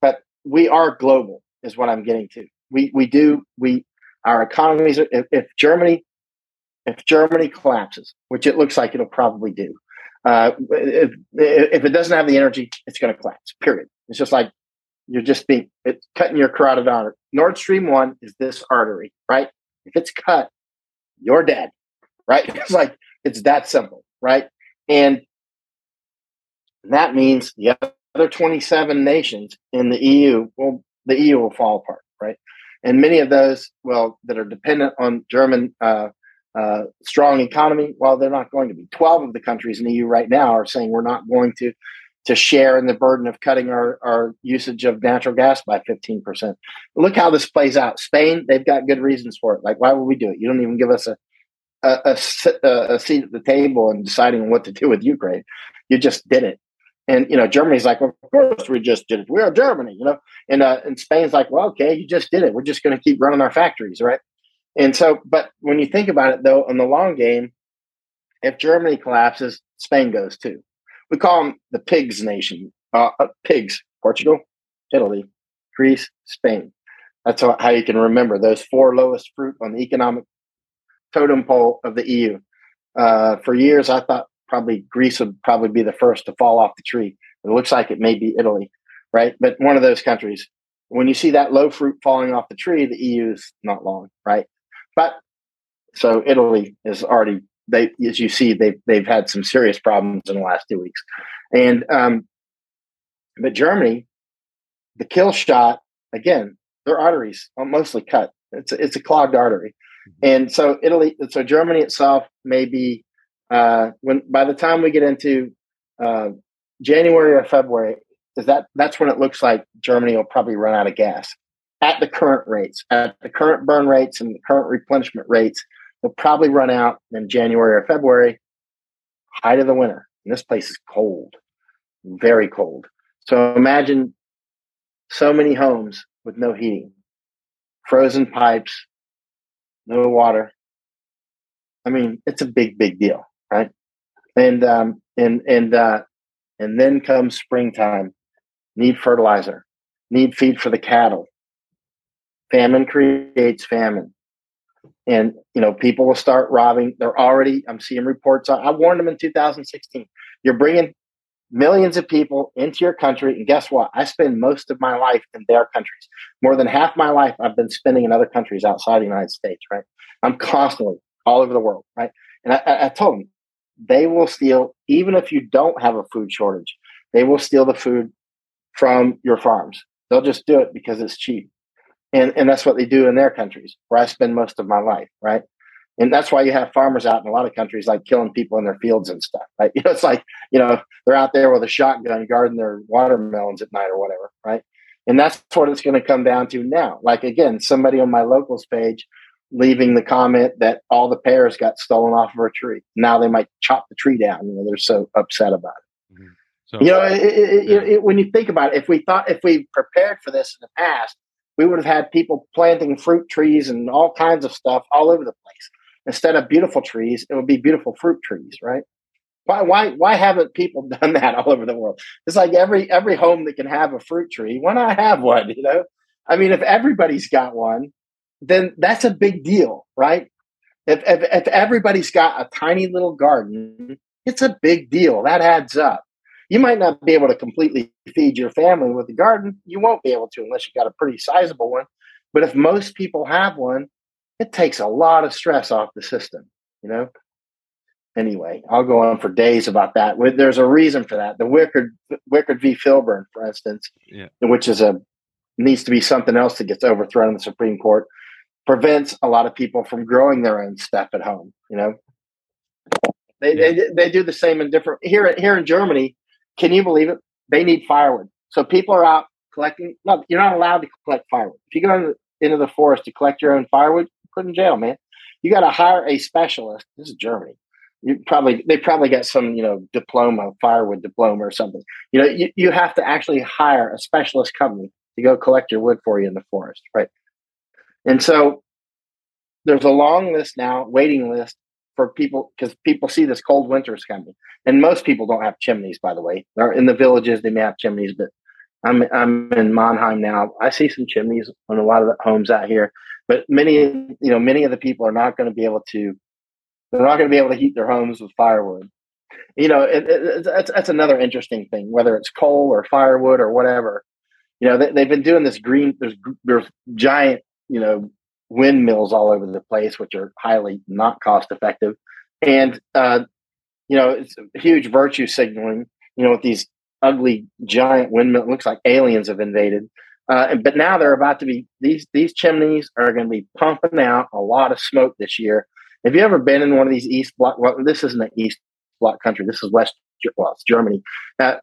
but we are global is what I'm getting to. We do, we, Our economies, if Germany collapses, which it looks like it'll probably do, if it doesn't have the energy, it's going to collapse, period. It's just like you're just being cutting your carotid artery. Nord Stream 1 is this artery, right? If it's cut, you're dead, right? It's like, it's that simple, right? And that means the other 27 nations in the EU, well, the EU will fall apart, right? And many of those, well, that are dependent on German strong economy, well, they're not going to be. 12 of the countries in the EU right now are saying we're not going to share in the burden of cutting our usage of natural gas by 15%. Look how this plays out. Spain, they've got good reasons for it. Like, why would we do it? You don't even give us a seat at the table in deciding what to do with Ukraine. You just did it. And, you know, Germany's like, well, of course we just did it. We are Germany, you know. And Spain's like, well, okay, you just did it. We're just going to keep running our factories, right? And so, but when you think about it, though, in the long game, if Germany collapses, Spain goes too. We call them the pigs nation. Pigs, Portugal, Italy, Greece, Spain. That's how you can remember those four lowest fruit on the economic totem pole of the EU. For years, I thought probably Greece would probably be the first to fall off the tree. It looks like it may be Italy, right? But one of those countries, when you see that low fruit falling off the tree, the EU is not long, right? But so Italy is already, as you see, they've had some serious problems in the last 2 weeks. And but Germany, the kill shot, again, their arteries are mostly cut. It's a clogged artery. And so Germany itself may be, by the time we get into January or February, that's when it looks like Germany will probably run out of gas. At the current rates, at the current burn rates and the current replenishment rates, they'll probably run out in January or February, height of the winter. And this place is cold, very cold. So imagine so many homes with no heating, frozen pipes, no water. I mean, it's a big, big deal, right? And then comes springtime. Need fertilizer. Need feed for the cattle. Famine creates famine. And, you know, people will start robbing. I'm seeing reports. I warned them in 2016. You're bringing millions of people into your country. And guess what? I spend most of my life in their countries. More than half my life I've been spending in other countries outside the United States, right? I'm constantly all over the world, right? And I told them, they will steal, even if you don't have a food shortage, they will steal the food from your farms. They'll just do it because it's cheap. And that's what they do in their countries, where I spend most of my life, right? And that's why you have farmers out in a lot of countries, like killing people in their fields and stuff, right? You know, it's like, you know, they're out there with a shotgun guarding their watermelons at night or whatever, right? And that's what it's going to come down to now. Like, again, somebody on my Locals page leaving the comment that all the pears got stolen off of a tree. Now they might chop the tree down. You know, they're so upset about it. Mm-hmm. So, you know, when you think about it, if we prepared for this in the past, we would have had people planting fruit trees and all kinds of stuff all over the place. Instead of beautiful trees, it would be beautiful fruit trees, right? Why haven't people done that all over the world? It's like every home that can have a fruit tree, why not have one? You know, I mean, if everybody's got one, then that's a big deal, right? If everybody's got a tiny little garden, it's a big deal. That adds up. You might not be able to completely feed your family with the garden. You won't be able to unless you got a pretty sizable one. But if most people have one, it takes a lot of stress off the system, you know? Anyway, I'll go on for days about that. There's a reason for that. The Wickard v. Filburn, for instance, yeah, which is needs to be something else that gets overthrown in the Supreme Court, prevents a lot of people from growing their own stuff at home. You know, they do the same in different here in Germany. Can you believe it? They need firewood. So people are out collecting. No, you're not allowed to collect firewood. If you go into the forest to collect your own firewood, you're put in jail, man. You got to hire a specialist. This is Germany. They probably got some, you know, firewood diploma or something. You know, you have to actually hire a specialist company to go collect your wood for you in the forest, right? And so there's a long list now, waiting list for people, because people see this cold winter is coming. And most people don't have chimneys, by the way. They're in the villages, they may have chimneys, but I'm in Mannheim now. I see some chimneys on a lot of the homes out here. But many of the people are not going to be able to. They're not going to be able to heat their homes with firewood. You know, that's another interesting thing. Whether it's coal or firewood or whatever, you know, they've been doing this green. There's giant, you know, windmills all over the place, which are highly not cost effective, and you know, it's huge virtue signaling. You know, with these ugly giant windmills, it looks like aliens have invaded. But now they're about to be these chimneys are going to be pumping out a lot of smoke this year. Have you ever been in one of these East Bloc? Well, this isn't an East Bloc country. This is it's Germany. But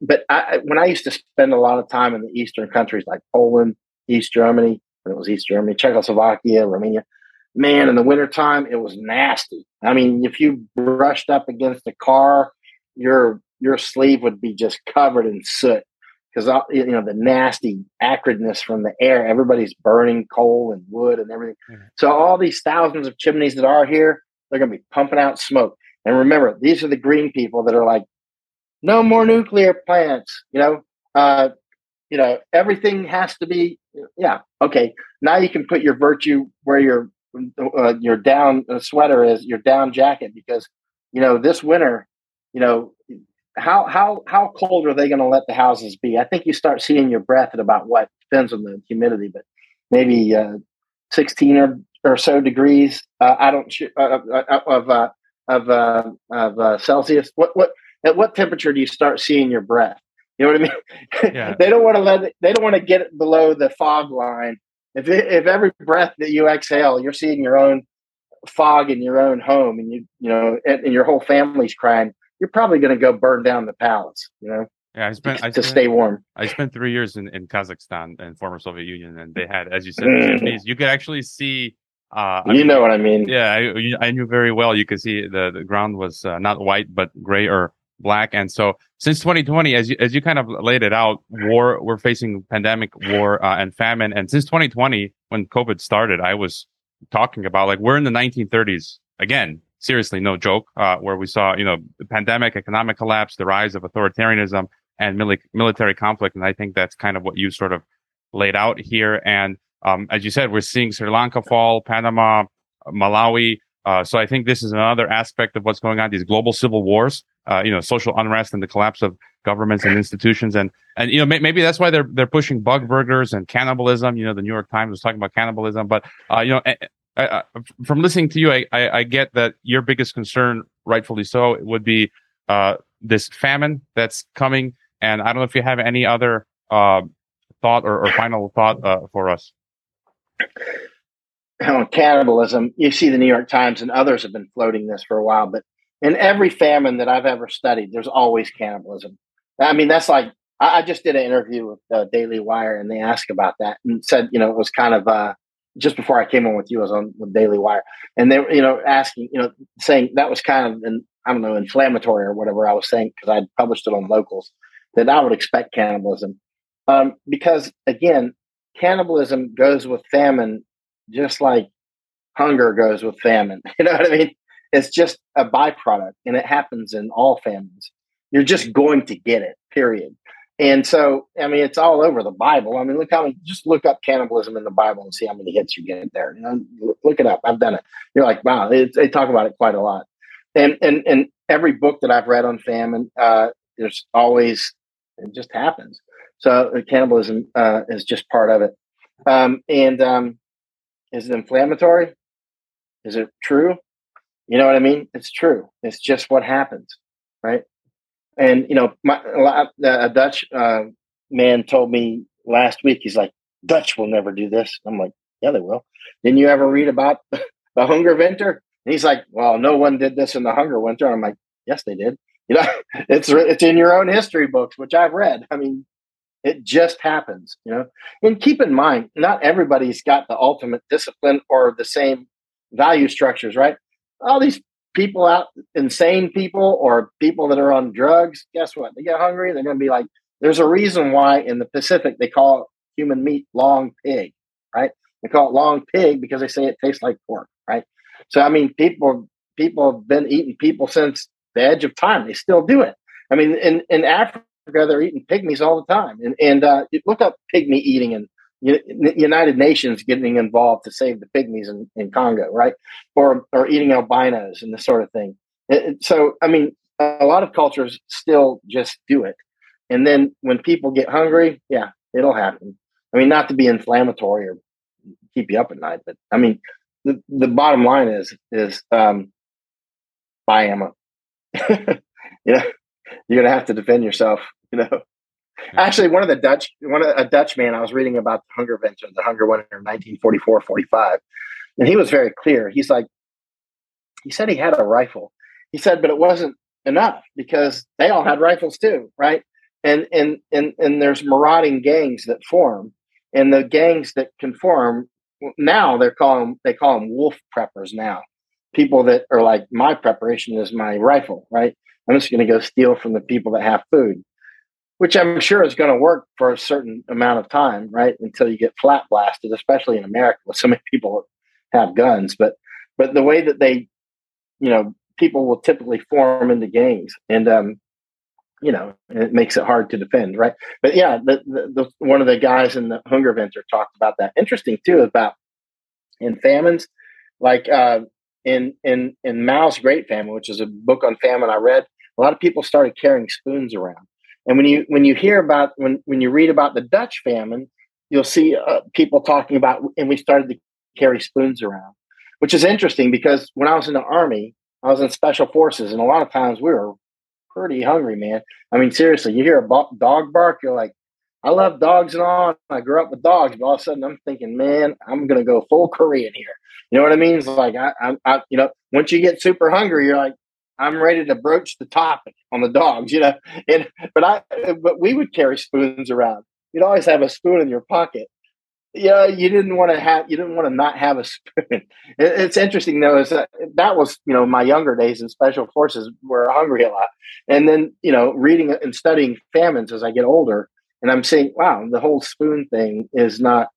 when I used to spend a lot of time in the Eastern countries like Poland, East Germany, when it was East Germany, Czechoslovakia, Romania, man, in the wintertime, it was nasty. I mean, if you brushed up against a car, your sleeve would be just covered in soot because, you know, the nasty acridness from the air. Everybody's burning coal and wood and everything. Mm-hmm. So all these thousands of chimneys that are here, they're going to be pumping out smoke. And remember, these are the green people that are like, no more nuclear plants. You know, everything has to be. Yeah, okay. Now you can put your virtue where your down sweater is, your down jacket, because you know this winter. You know how cold are they going to let the houses be? I think you start seeing your breath at about what depends on the humidity, but maybe 16 or so degrees. Celsius. What at what temperature do you start seeing your breath? You know what I mean? Yeah. They don't want to get it below the fog line. If every breath that you exhale, you're seeing your own fog in your own home, and you know, and your whole family's crying, you're probably going to go burn down the palace. You know? Yeah, I spent to stay warm. I spent 3 years in Kazakhstan and former Soviet Union, and they had, as you said, Japanese, you could actually see. Know what I mean? Yeah, I knew very well. You could see the ground was not white but gray or black. And so since 2020, as you kind of laid it out, war, we're facing pandemic, war, and famine. And since 2020, when COVID started, I was talking about like we're in the 1930s again, seriously, no joke, where we saw, you know, the pandemic, economic collapse, the rise of authoritarianism and military conflict. And I think that's kind of what you sort of laid out here. And as you said, we're seeing Sri Lanka fall, Panama, Malawi. So I think this is another aspect of what's going on, these global civil wars, you know, social unrest and the collapse of governments and institutions. And you know, maybe that's why they're pushing bug burgers and cannibalism. You know, the New York Times was talking about cannibalism. But, you know, I, from listening to you, I get that your biggest concern, rightfully so, would be this famine that's coming. And I don't know if you have any other thought or final thought for us. On cannibalism, you see the New York Times and others have been floating this for a while, but in every famine that I've ever studied, there's always cannibalism. I mean, that's like, I just did an interview with Daily Wire and they asked about that and said, you know, it was kind of, just before I came on with you, I was on with Daily Wire and they were, you know, asking, you know, saying that was kind of an, I don't know, inflammatory or whatever I was saying, because I'd published it on Locals, that I would expect cannibalism. Because again, cannibalism goes with famine, just like hunger goes with famine. You know what I mean? It's just a byproduct, and it happens in all famines. You're just going to get it, period. And so, I mean, it's all over the Bible. I mean, just look up cannibalism in the Bible and see how many hits you get there. You know, look it up. I've done it. You're like, wow, they talk about it quite a lot. And every book that I've read on famine, there's always, it just happens. So cannibalism is just part of it. Is it inflammatory? Is it true? You know what I mean? It's true. It's just what happens, right? And, you know, a Dutch man told me last week, he's like, Dutch will never do this. I'm like, yeah, they will. Didn't you ever read about the hunger winter? And he's like, well, no one did this in the hunger winter. I'm like, yes, they did. You know, it's in your own history books, which I've read. I mean, it just happens, you know. And keep in mind, not everybody's got the ultimate discipline or the same value structures, right? All these people out, insane people or people that are on drugs, guess what? They get hungry, they're going to be like, there's a reason why in the Pacific they call human meat long pig, right? They call it long pig because they say it tastes like pork, right? So, I mean, people have been eating people since the edge of time. They still do it. I mean, in Africa, they're eating pygmies all the time, and look up pygmy eating in United Nations getting involved to save the pygmies in Congo, right? Or eating albinos and this sort of thing. So, I mean, a lot of cultures still just do it. And then when people get hungry, yeah, it'll happen. I mean, not to be inflammatory or keep you up at night, but I mean, the bottom line is buy ammo. You're gonna have to defend yourself. Actually, a Dutch man I was reading about the Hungervention, the Hunger Winter of 1944-45, and he was very clear. He said he had a rifle. He said, but it wasn't enough because they all had rifles too, right? And there's marauding gangs that form, and the gangs that conform now they call them wolf preppers now. People that are like, my preparation is my rifle, right? I'm just going to go steal from the people that have food, which I'm sure is going to work for a certain amount of time, right? Until you get flat blasted, especially in America, where so many people have guns. But the way that they, people will typically form into gangs, and it makes it hard to defend, right? But yeah, the one of the guys in the Hungerventure talked about that. Interesting too about in famines, like. In Mao's Great Famine, which is a book on famine I read, a lot of people started carrying spoons around. And when you read about the Dutch famine, you'll see people talking about, and we started to carry spoons around, which is interesting because when I was in the Army, I was in Special Forces, and a lot of times we were pretty hungry, man. I mean, seriously, you hear a dog bark, you're like, I love dogs and all. I grew up with dogs, but all of a sudden I'm thinking, man, I'm going to go full Korean here. You know what I mean? It's like, I once you get super hungry, you're like, I'm ready to broach the topic on the dogs, But we would carry spoons around. You'd always have a spoon in your pocket. You didn't want to not have a spoon. It's interesting though, is that was, my younger days in Special Forces were hungry a lot. And then, reading and studying famines as I get older, and I'm saying, wow, the whole spoon thing is not,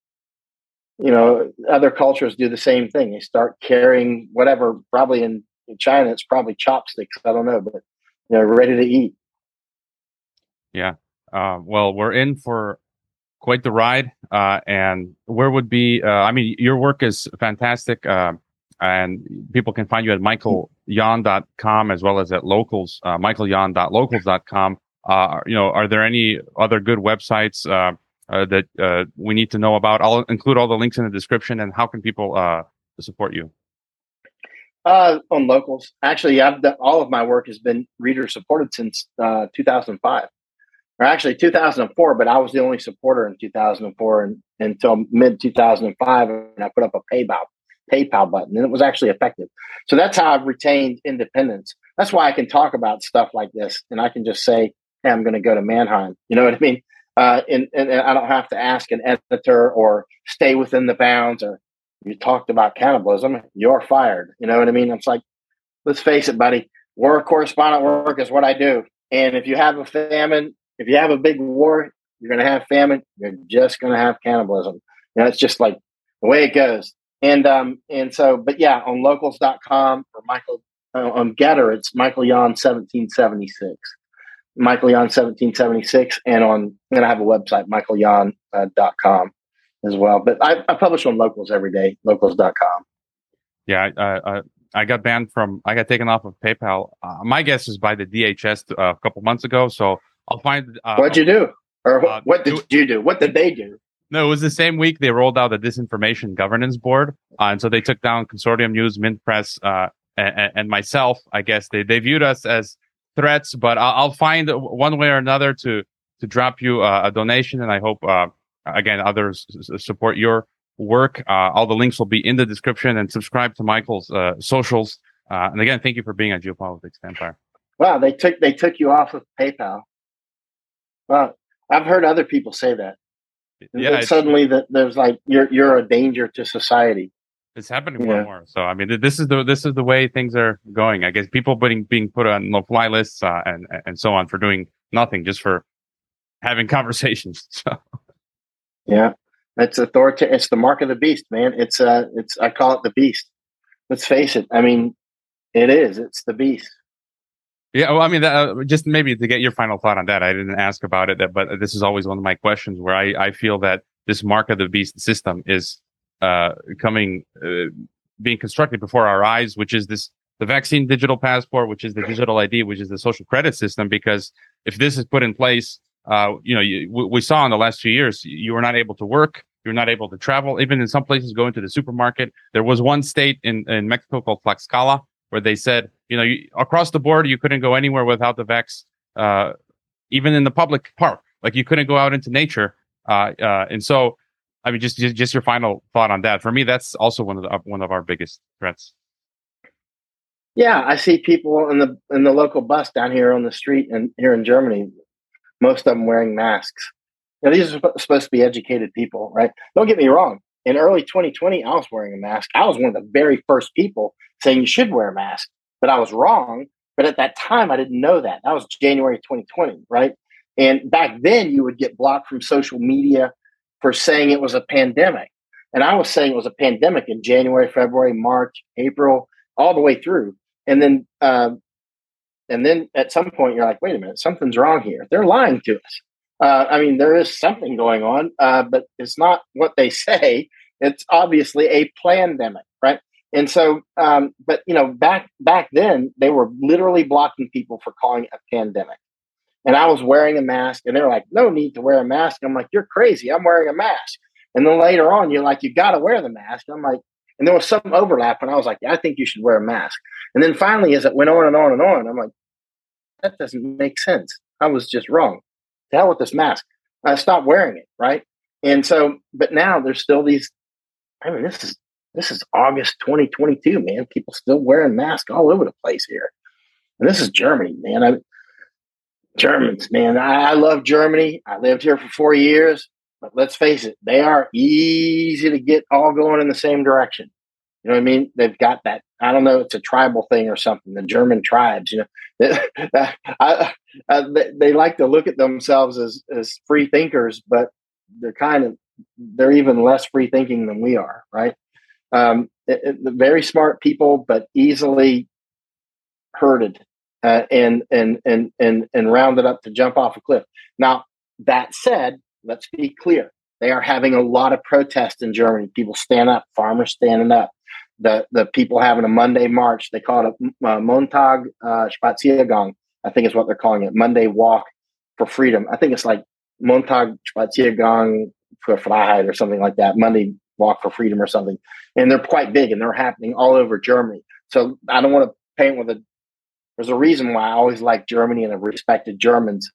other cultures do the same thing. They start carrying whatever, probably in China, it's probably chopsticks. I don't know, but they're ready to eat. Yeah. Well, we're in for quite the ride. And where would be, your work is fantastic. And people can find you at michaelyon.com as well as at Locals, michaelyon.locals.com. Are there any other good websites that we need to know about? I'll include all the links in the description. And how can people support you? On Locals. Actually, I've done, all of my work has been reader supported since 2005. Or actually 2004, but I was the only supporter in 2004 and until mid-2005. And I put up a PayPal button, and it was actually effective. So that's how I've retained independence. That's why I can talk about stuff like this, and I can just say, hey, I'm going to go to Mannheim. You know what I mean? And I don't have to ask an editor or stay within the bounds or you talked about cannibalism, you're fired. You know what I mean? It's like, let's face it, buddy. War correspondent work is what I do. And if you have a famine, if you have a big war, you're going to have famine. You're just going to have cannibalism. It's just like the way it goes. And so, on locals.com or Michael, on Getter, it's Michael Yon 1776. Michael Yon 1776, and I have a website, michaelyon.com as well. But I publish on Locals every day, locals.com. Yeah, I got banned from. I got taken off of PayPal. My guess is by the DHS a couple months ago. So I'll find. What'd you do, or what did you do? What did they do? No, it was the same week they rolled out the Disinformation Governance Board, and so they took down Consortium News, Mint Press. And myself, I guess they viewed us as threats, but I'll find one way or another to drop you a donation. And I hope, again, others support your work. All the links will be in the description, and subscribe to Michael's socials. And again, thank you for being on Geopolitics and Empire. Wow. They took you off of PayPal. Wow. I've heard other people say that. Yeah, suddenly that there's like, you're a danger to society. It's happening more and more. So, I mean, this is the way things are going. I guess people being put on no-fly lists and so on for doing nothing, just for having conversations. So. Yeah, it's authoritarian. It's the mark of the beast, man. It's I call it the beast. Let's face it. I mean, it is. It's the beast. Yeah, well, I mean, just maybe to get your final thought on that. I didn't ask about it, but this is always one of my questions where I feel that this mark of the beast system is being constructed before our eyes, which is this, the vaccine digital passport, which is the digital ID, which is the social credit system. Because if this is put in place, we saw in the last few years, you were not able to work. You're not able to travel. Even in some places, go into the supermarket. There was one state in Mexico called Tlaxcala where they said, across the board, you couldn't go anywhere without the vax, even in the public park. Like, you couldn't go out into nature. And so, I mean, just your final thought on that. For me, that's also one of our biggest threats. Yeah, I see people in the local bus down here on the street and here in Germany, most of them wearing masks. Now, these are supposed to be educated people, right? Don't get me wrong. In early 2020, I was wearing a mask. I was one of the very first people saying you should wear a mask, but I was wrong. But at that time, I didn't know that. That was January 2020, right? And back then, you would get blocked from social media for saying it was a pandemic. And I was saying it was a pandemic in January, February, March, April, all the way through. And then at some point, you're like, wait a minute, something's wrong here. They're lying to us. I mean, there is something going on, but it's not what they say. It's obviously a plandemic, right? And so, but, back then, they were literally blocking people for calling it a pandemic. And I was wearing a mask, and they were like, no need to wear a mask. And I'm like, you're crazy. I'm wearing a mask. And then later on, you're like, you got to wear the mask. And I'm like, and there was some overlap, and I was like, yeah, I think you should wear a mask. And then finally, as it went on and on and on, I'm like, that doesn't make sense. I was just wrong. To hell with this mask. I stopped wearing it, right? And so, but now there's still these, I mean, this is August 2022, man. People still wearing masks all over the place here. And this is Germany, man. Germans, man. I love Germany. I lived here for 4 years. But let's face it, they are easy to get all going in the same direction. You know what I mean? They've got that, I don't know, it's a tribal thing or something, the German tribes, They like to look at themselves as free thinkers, but they're even less free thinking than we are, right? Very smart people, but easily herded and rounded up to jump off a cliff. Now, that said, let's be clear. They are having a lot of protests in Germany. People stand up, farmers standing up. The people having a Monday march. They call it a Montag Spaziergang. I think is what they're calling it. Monday walk for freedom. I think it's like Montag Spaziergang für Freiheit or something like that. Monday walk for freedom or something. And they're quite big and they're happening all over Germany. So I don't want to paint with there's a reason why I always like Germany and have respected Germans.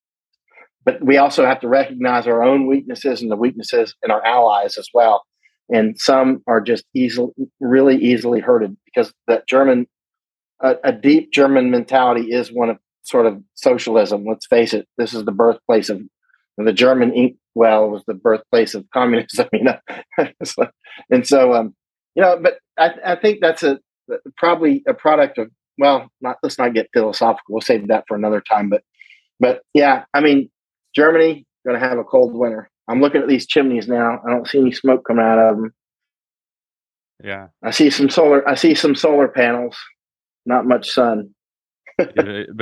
But we also have to recognize our own weaknesses and the weaknesses in our allies as well. And some are just really easily herded because that German, a deep German mentality is one of sort of socialism. Let's face it, this is the birthplace of the German inkwell was the birthplace of communism. But I think that's probably a product of let's not get philosophical. We'll save that for another time. But yeah, I mean. Germany going to have a cold winter. I'm looking at these chimneys now. I don't see any smoke coming out of them. Yeah, I see some solar panels. Not much sun. But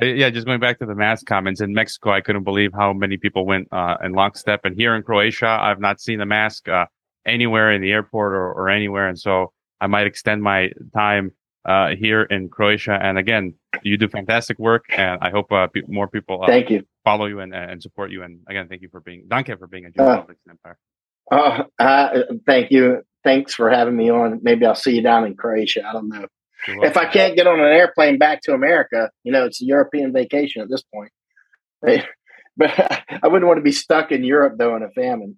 yeah, just going back to the mask comments in Mexico, I couldn't believe how many people went in lockstep. And here in Croatia, I've not seen a mask anywhere in the airport or anywhere. And so I might extend my time here in Croatia. And again, you do fantastic work, and I hope more people. Thank you. Follow you and support you. And again, thank you for being a Geopolitics and Empire. Thank you. Thanks for having me on. Maybe I'll see you down in Croatia. I don't know. If I can't get on an airplane back to America, it's a European vacation at this point. Right? But I wouldn't want to be stuck in Europe, though, in a famine.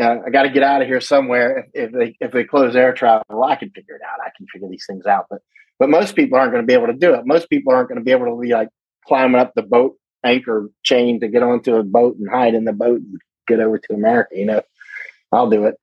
I got to get out of here somewhere. If they close air travel, I can figure it out. I can figure these things out. But most people aren't going to be able to do it. Most people aren't going to be able to be like climbing up the boat anchor chain to get onto a boat and hide in the boat and get over to America. I'll do it.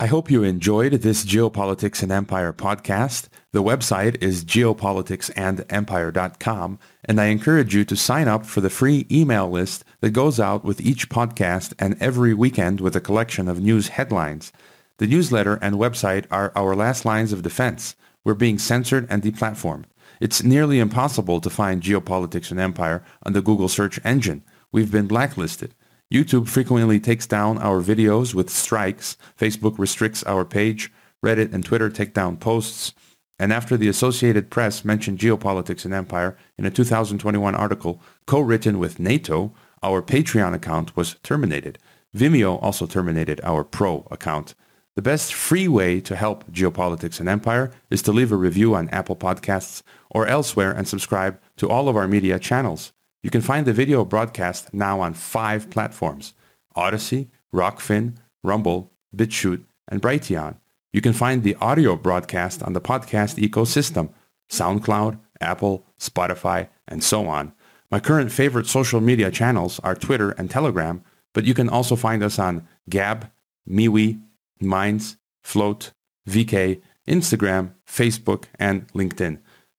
I hope you enjoyed this Geopolitics and Empire podcast. The website is geopoliticsandempire.com, and I encourage you to sign up for the free email list that goes out with each podcast and every weekend with a collection of news headlines. The newsletter and website are our last lines of defense. We're being censored and deplatformed. It's nearly impossible to find Geopolitics and Empire on the Google search engine. We've been blacklisted. YouTube frequently takes down our videos with strikes. Facebook restricts our page. Reddit and Twitter take down posts. And after the Associated Press mentioned Geopolitics and Empire in a 2021 article co-written with NATO, our Patreon account was terminated. Vimeo also terminated our Pro account. The best free way to help Geopolitics and Empire is to leave a review on Apple Podcasts or elsewhere and subscribe to all of our media channels. You can find the video broadcast now on 5 platforms: Odyssey, Rockfin, Rumble, BitChute, and Brighteon. You can find the audio broadcast on the podcast ecosystem, SoundCloud, Apple, Spotify, and so on. My current favorite social media channels are Twitter and Telegram, but you can also find us on Gab, MeWe, Minds, Float, VK, Instagram, Facebook, and LinkedIn.